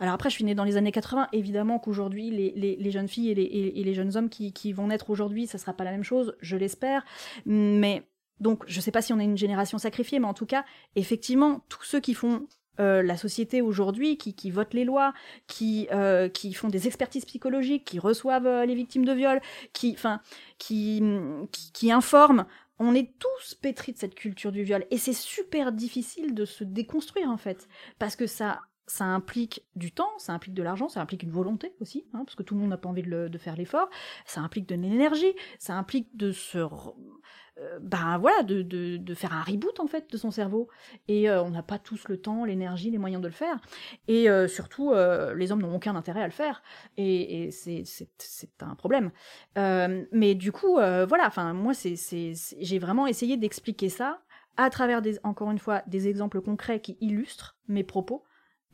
Alors après, je suis née dans les années 80. Évidemment qu'aujourd'hui, les jeunes filles et les jeunes hommes qui vont naître aujourd'hui, ça sera pas la même chose, je l'espère. Mais donc, je sais pas si on est une génération sacrifiée, mais en tout cas, effectivement, tous ceux qui font... la société aujourd'hui, qui vote les lois, qui font des expertises psychologiques, qui reçoivent les victimes de viol, qui informent. On est tous pétris de cette culture du viol. Et c'est super difficile de se déconstruire, en fait. Parce que ça implique du temps, ça implique de l'argent, ça implique une volonté aussi, hein, parce que tout le monde n'a pas envie de faire l'effort. Ça implique de l'énergie, ça implique de se... de faire un reboot en fait de son cerveau, et on n'a pas tous le temps, l'énergie, les moyens de le faire, et surtout les hommes n'ont aucun intérêt à le faire, et c'est un problème, mais du coup voilà, enfin moi j'ai vraiment essayé d'expliquer ça à travers encore une fois des exemples concrets qui illustrent mes propos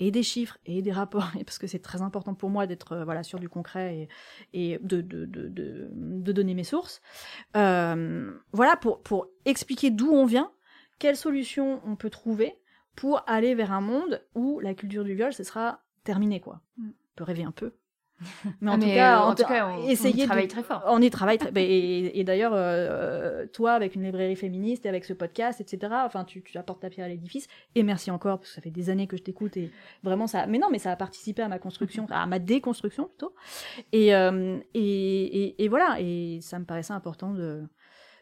et des chiffres et des rapports, parce que c'est très important pour moi d'être voilà, sur du concret et de donner mes sources. Voilà, pour expliquer d'où on vient, quelles solutions on peut trouver pour aller vers un monde où la culture du viol, ce sera terminé, quoi. On peut rêver un peu. Mais en tout cas, on travaille très fort. On y travaille très... et d'ailleurs, toi, avec une librairie féministe et avec ce podcast, etc., enfin, tu apportes ta pierre à l'édifice. Et merci encore, parce que ça fait des années que je t'écoute. Et vraiment, ça a participé à ma construction, à ma déconstruction plutôt. Et voilà. Et ça me paraissait important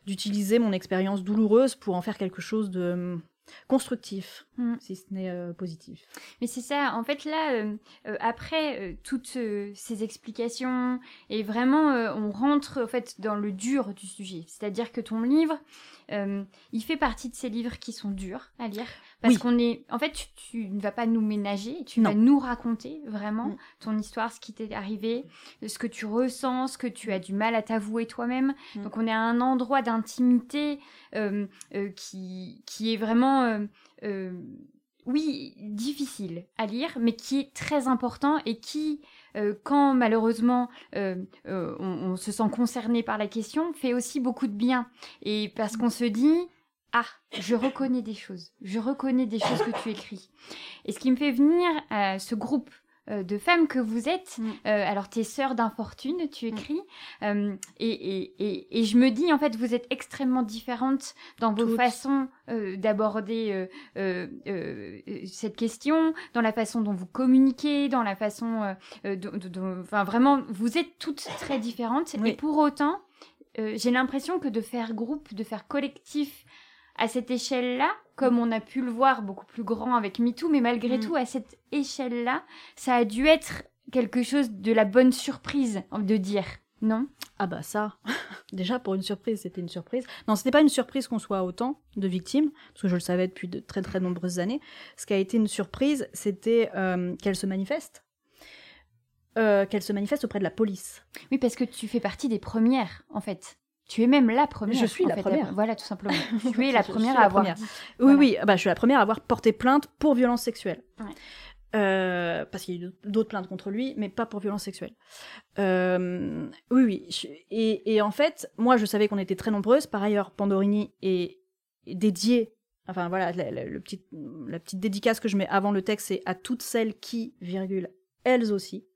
d'utiliser mon expérience douloureuse pour en faire quelque chose de... constructif, si ce n'est positif. Mais c'est ça, en fait là, après toutes ces explications, et vraiment on rentre en fait dans le dur du sujet, c'est-à-dire que ton livre, il fait partie de ces livres qui sont durs à lire, parce qu'on est, en fait tu ne vas pas nous ménager, tu vas nous raconter vraiment ton histoire, ce qui t'est arrivé, ce que tu ressens, ce que tu as du mal à t'avouer toi-même, donc on est à un endroit d'intimité qui est vraiment difficile à lire, mais qui est très important et qui, quand malheureusement on se sent concerné par la question, fait aussi beaucoup de bien. Et parce qu'on se dit « Ah, je reconnais des choses que tu écris ». Et ce qui me fait venir à ce groupe de femmes que vous êtes, alors t'es sœurs d'infortune, tu écris, et je me dis en fait vous êtes extrêmement différentes dans vos façons d'aborder cette question, dans la façon dont vous communiquez, dans la façon, enfin vraiment vous êtes toutes très différentes, et pour autant j'ai l'impression que de faire groupe, de faire collectif à cette échelle-là, comme on a pu le voir beaucoup plus grand avec MeToo, mais malgré tout, à cette échelle-là, ça a dû être quelque chose de la bonne surprise de dire, non ? Ah bah ça, déjà pour une surprise, c'était une surprise. Non, c'était pas une surprise qu'on soit autant de victimes, parce que je le savais depuis de très très nombreuses années. Ce qui a été une surprise, c'était qu'elles se manifestent. Qu'elles se manifestent auprès de la police. Oui, parce que tu fais partie des premières, en fait. Tu es même la première. Je suis la première. Voilà, tout simplement. Tu es la première à avoir... Oui, voilà. Oui, bah, je suis la première à avoir porté plainte pour violence sexuelle. Ouais. Parce qu'il y a eu d'autres plaintes contre lui, mais pas pour violence sexuelle. Et en fait, moi, je savais qu'on était très nombreuses. Par ailleurs, Pandorini est dédié... Enfin, voilà, la petite dédicace que je mets avant le texte, c'est à toutes celles qui, virgule, elles aussi.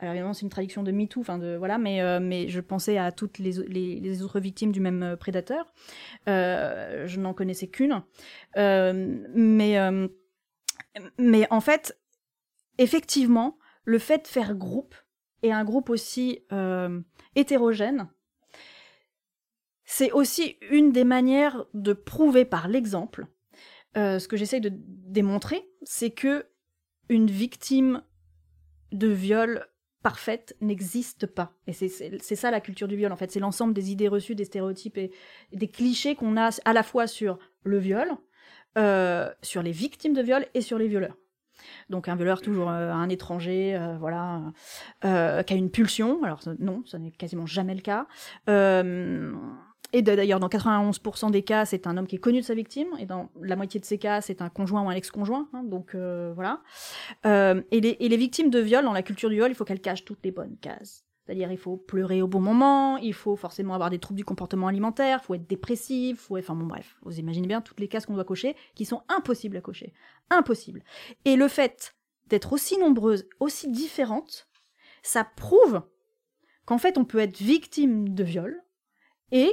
Alors, évidemment, c'est une traduction de MeToo, mais je pensais à toutes les autres victimes du même prédateur. Je n'en connaissais qu'une. Mais en fait, effectivement, le fait de faire groupe, et un groupe aussi hétérogène, c'est aussi une des manières de prouver par l'exemple. Ce que j'essaye de démontrer, c'est que une victime de viol parfaite n'existe pas. Et c'est ça la culture du viol, en fait. C'est l'ensemble des idées reçues, des stéréotypes et des clichés qu'on a à la fois sur le viol, sur les victimes de viol et sur les violeurs. Donc un violeur toujours un étranger, qui a une pulsion. Alors non, ça n'est quasiment jamais le cas. Et d'ailleurs, dans 91% des cas, c'est un homme qui est connu de sa victime, et dans la moitié de ces cas, c'est un conjoint ou un ex-conjoint, donc voilà. Et les victimes de viol, dans la culture du viol, il faut qu'elles cachent toutes les bonnes cases. C'est-à-dire, il faut pleurer au bon moment, il faut forcément avoir des troubles du comportement alimentaire, il faut être dépressif, vous imaginez bien toutes les cases qu'on doit cocher, qui sont impossibles à cocher. Impossible. Et le fait d'être aussi nombreuses, aussi différentes, ça prouve qu'en fait, on peut être victime de viol, et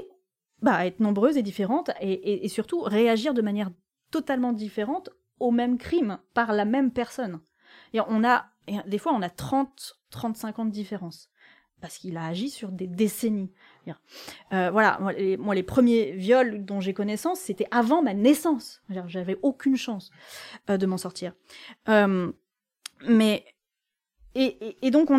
être nombreuses et différentes, et surtout réagir de manière totalement différente au même crime, par la même personne. Des fois, on a 30-35 ans de différence, parce qu'il a agi sur des décennies. Moi, les premiers viols dont j'ai connaissance, c'était avant ma naissance. J'avais aucune chance de m'en sortir. Donc, on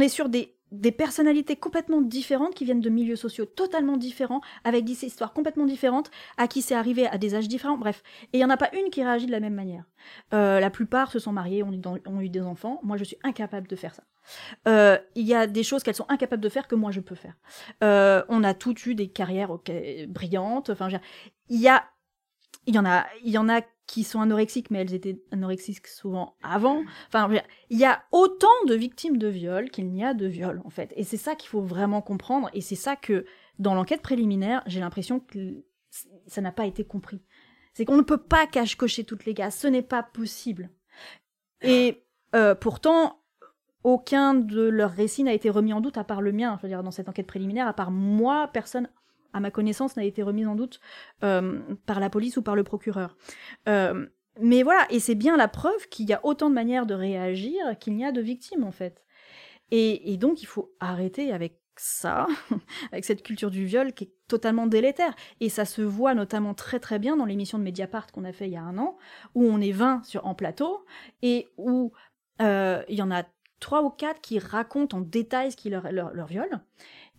est sur des personnalités complètement différentes qui viennent de milieux sociaux totalement différents, avec des histoires complètement différentes, à qui c'est arrivé à des âges différents, bref. Et il n'y en a pas une qui réagit de la même manière. La plupart se sont mariées, ont eu des enfants. Moi, je suis incapable de faire ça. Il y a des choses qu'elles sont incapables de faire que moi, je peux faire. On a toutes eu des carrières brillantes. Il y en a qui sont anorexiques, mais elles étaient anorexiques souvent avant. Il y a autant de victimes de viol qu'il n'y a de viol, en fait. Et c'est ça qu'il faut vraiment comprendre. Et c'est ça que, dans l'enquête préliminaire, j'ai l'impression que ça n'a pas été compris. C'est qu'on ne peut pas cocher toutes les cases. Ce n'est pas possible. Et pourtant, aucun de leurs récits n'a été remis en doute, à part le mien. Je veux dire, dans cette enquête préliminaire, à part moi, personne... à ma connaissance, n'a été remise en doute par la police ou par le procureur. Mais voilà, et c'est bien la preuve qu'il y a autant de manières de réagir qu'il n'y a de victimes, en fait. Et donc, il faut arrêter avec ça, avec cette culture du viol qui est totalement délétère. Et ça se voit notamment très très bien dans l'émission de Mediapart qu'on a fait il y a 1 an, où on est 20 en plateau, et où il y en a 3 ou 4 qui racontent en détail ce qui leur viol.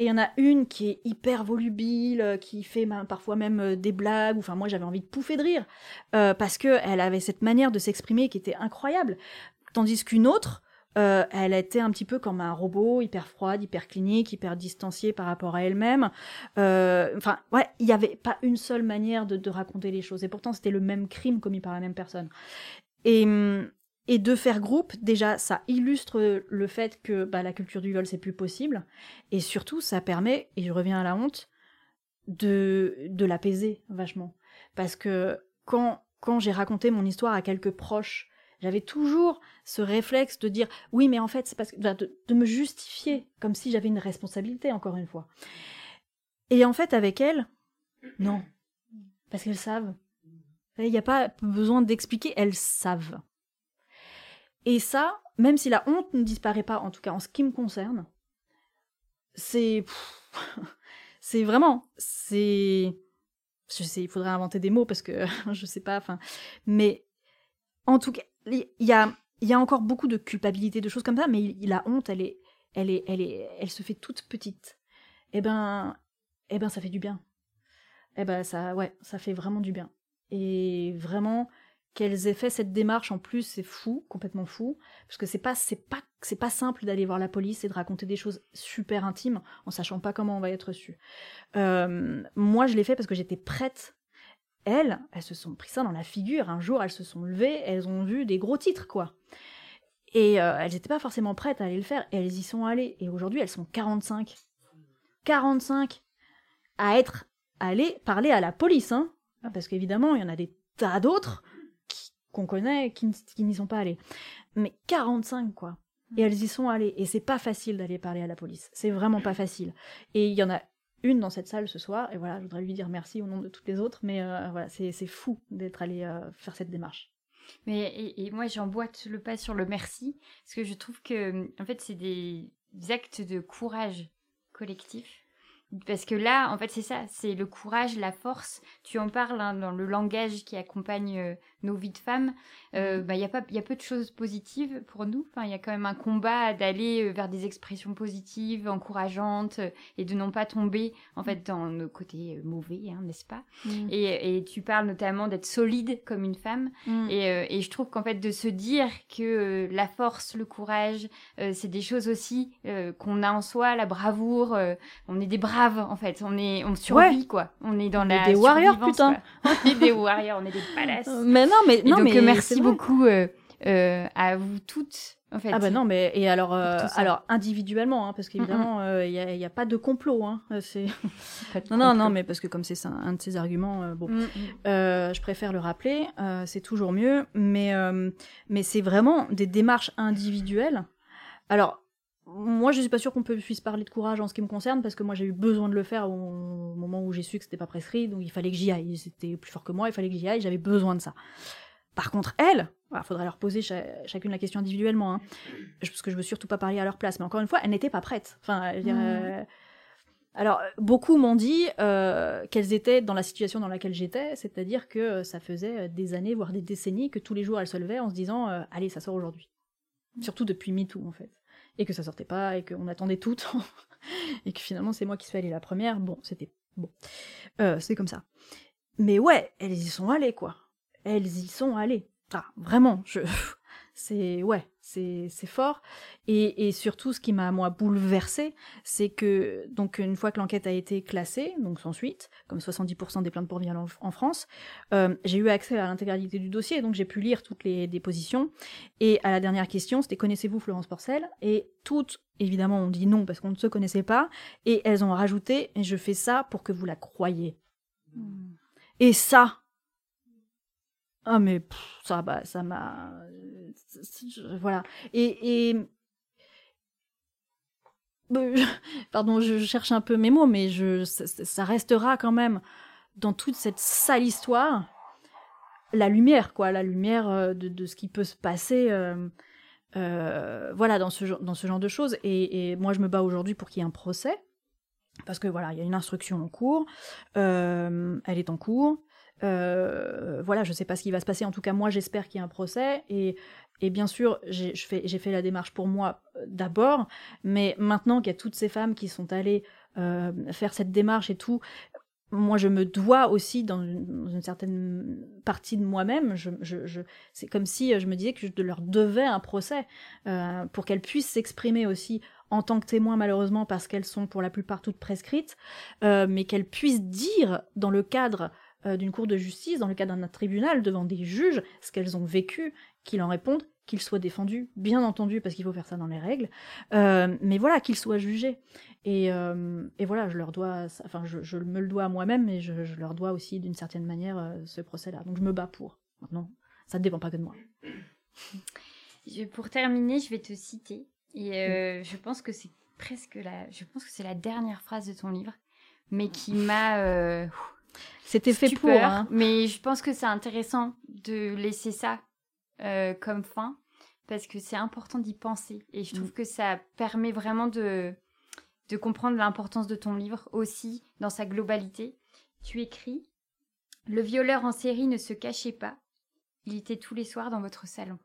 Et il y en a une qui est hyper volubile, qui fait parfois même des blagues. Moi, j'avais envie de pouffer de rire parce qu'elle avait cette manière de s'exprimer qui était incroyable. Tandis qu'une autre, elle était un petit peu comme un robot, hyper froide, hyper clinique, hyper distanciée par rapport à elle-même. Il n'y avait pas une seule manière de raconter les choses. Et pourtant, c'était le même crime commis par la même personne. Et de faire groupe, déjà, ça illustre le fait que la culture du viol, c'est plus possible. Et surtout, ça permet, et je reviens à la honte, de l'apaiser vachement. Parce que quand j'ai raconté mon histoire à quelques proches, j'avais toujours ce réflexe de dire « Oui, mais en fait, c'est parce que... » de me justifier, comme si j'avais une responsabilité, encore une fois. Et en fait, avec elles, non. Parce qu'elles savent. Il n'y a pas besoin d'expliquer, elles savent. Et ça, même si la honte ne disparaît pas, en tout cas en ce qui me concerne, c'est vraiment... Je sais, il faudrait inventer des mots parce que je sais pas, Mais en tout cas, il y a encore beaucoup de culpabilité, de choses comme ça, mais la honte, elle se fait toute petite. Eh ben, ça fait du bien. Ça fait vraiment du bien. Et vraiment... Quels effets cette démarche en plus, c'est fou, complètement fou, parce que c'est pas simple d'aller voir la police et de raconter des choses super intimes en sachant pas comment on va être reçu. Moi, je l'ai fait parce que j'étais prête. Elles se sont pris ça dans la figure. Un jour, elles se sont levées, elles ont vu des gros titres, quoi. Et elles n'étaient pas forcément prêtes à aller le faire, et elles y sont allées. Et aujourd'hui, elles sont 45. 45 à être allées parler à la police, hein, parce qu'évidemment, il y en a des tas d'autres qu'on connaît qui n'y sont pas allées. Mais 45, quoi. Et elles y sont allées. Et c'est pas facile d'aller parler à la police. C'est vraiment pas facile. Et il y en a une dans cette salle ce soir, et voilà, je voudrais lui dire merci au nom de toutes les autres, mais voilà, c'est fou d'être allée faire cette démarche. Mais, et moi, j'emboîte le pas sur le merci, parce que je trouve que, en fait, c'est des actes de courage collectif. Parce que là, en fait, c'est ça, c'est le courage, la force. Tu en parles hein, dans le langage qui accompagne nos vies de femmes. Il y a peu de choses positives pour nous. Enfin, il y a quand même un combat d'aller vers des expressions positives, encourageantes, et de non pas tomber en fait dans nos côtés mauvais, hein, n'est-ce pas ? Mmh. Et tu parles notamment d'être solide comme une femme. Mmh. Et je trouve qu'en fait de se dire que la force, le courage, c'est des choses aussi qu'on a en soi, la bravoure. On est des braves. En fait, on survit, ouais. Quoi. On est dans la survivance. On est des warriors, putain. Quoi. On est des warriors, on est des palaces. Mais merci beaucoup à vous toutes. En fait. Ah bah non, mais et alors individuellement, hein, parce qu'évidemment, il y a pas de complot. Hein. C'est... pas de complot. Non, mais parce que comme c'est ça, un de ces arguments, je préfère le rappeler. C'est toujours mieux, mais c'est vraiment des démarches individuelles. Alors. Moi, je suis pas sûre qu'on puisse parler de courage en ce qui me concerne, parce que moi, j'ai eu besoin de le faire au moment où j'ai su que c'était pas prescrit, donc il fallait que j'y aille. C'était plus fort que moi, il fallait que j'y aille, j'avais besoin de ça. Par contre, elles, il faudrait leur poser chacune la question individuellement, hein, parce que je veux surtout pas parler à leur place. Mais encore une fois, elles n'étaient pas prêtes. Enfin, alors, beaucoup m'ont dit qu'elles étaient dans la situation dans laquelle j'étais, c'est-à-dire que ça faisait des années, voire des décennies, que tous les jours, elles se levaient en se disant « Allez, ça sort aujourd'hui ». Surtout depuis MeToo, en fait. Et que ça sortait pas, et qu'on attendait tout, et que finalement c'est moi qui suis allée la première, c'est comme ça. Mais ouais, elles y sont allées, quoi. Elles y sont allées. Ah, vraiment, c'est fort. Et surtout, ce qui m'a, moi, bouleversée, c'est que, donc, une fois que l'enquête a été classée, donc sans suite, comme 70% des plaintes pour viol en France, j'ai eu accès à l'intégralité du dossier, donc j'ai pu lire toutes les dépositions. Et à la dernière question, c'était « Connaissez-vous Florence Porcel ?» Et toutes, évidemment, ont dit non, parce qu'on ne se connaissait pas, et elles ont rajouté « Je fais ça pour que vous la croyiez. » Et ça... Ah mais ça m'a... Voilà. Pardon, je cherche un peu mes mots, mais ça restera quand même dans toute cette sale histoire la lumière de ce qui peut se passer voilà, dans ce genre de choses. Et moi, je me bats aujourd'hui pour qu'il y ait un procès, parce que voilà, il y a une instruction en cours, elle est en cours. Voilà, je sais pas ce qui va se passer, en tout cas moi j'espère qu'il y a un procès, et bien sûr j'ai fait la démarche pour moi d'abord, mais maintenant qu'il y a toutes ces femmes qui sont allées faire cette démarche et tout, moi je me dois aussi dans une certaine partie de moi-même, c'est comme si je me disais que je leur devais un procès pour qu'elles puissent s'exprimer aussi en tant que témoins, malheureusement, parce qu'elles sont pour la plupart toutes prescrites, mais qu'elles puissent dire dans le cadre d'une cour de justice, dans le cadre d'un tribunal, devant des juges, ce qu'elles ont vécu, qu'ils en répondent, qu'ils soient défendus, bien entendu, parce qu'il faut faire ça dans les règles, mais voilà, qu'ils soient jugés. Et voilà, je leur dois, enfin, je me le dois à moi-même, mais je leur dois aussi, d'une certaine manière, ce procès-là. Donc je me bats pour. Maintenant, ça ne dépend pas que de moi. Pour terminer, je vais te citer, et je pense que c'est presque la dernière phrase de ton livre, mais qui m'a... C'était fait stupeur, pour, hein. Mais je pense que c'est intéressant de laisser ça comme fin, parce que c'est important d'y penser, et je trouve que ça permet vraiment de comprendre l'importance de ton livre aussi dans sa globalité. Tu écris « Le violeur en série ne se cachait pas, il était tous les soirs dans votre salon ».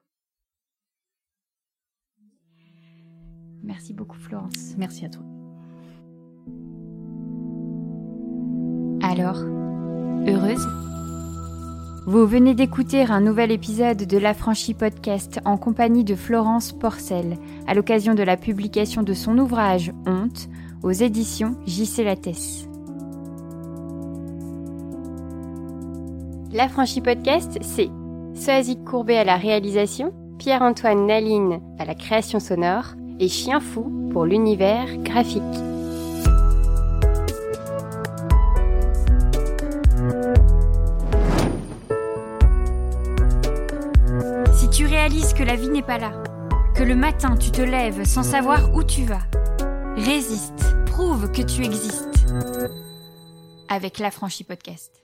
Merci beaucoup Florence. Merci à toi. Alors, heureuse ? Vous venez d'écouter un nouvel épisode de L'Affranchi Podcast en compagnie de Florence Porcel, à l'occasion de la publication de son ouvrage « Honte » aux éditions JC Lattès. L'Affranchi Podcast, c'est Soazic Courbet à la réalisation, Pierre-Antoine Naline à la création sonore et Chien fou pour l'univers graphique. Si tu réalises que la vie n'est pas là, que le matin tu te lèves sans savoir où tu vas, résiste, prouve que tu existes. Avec L'Affranchi Podcast.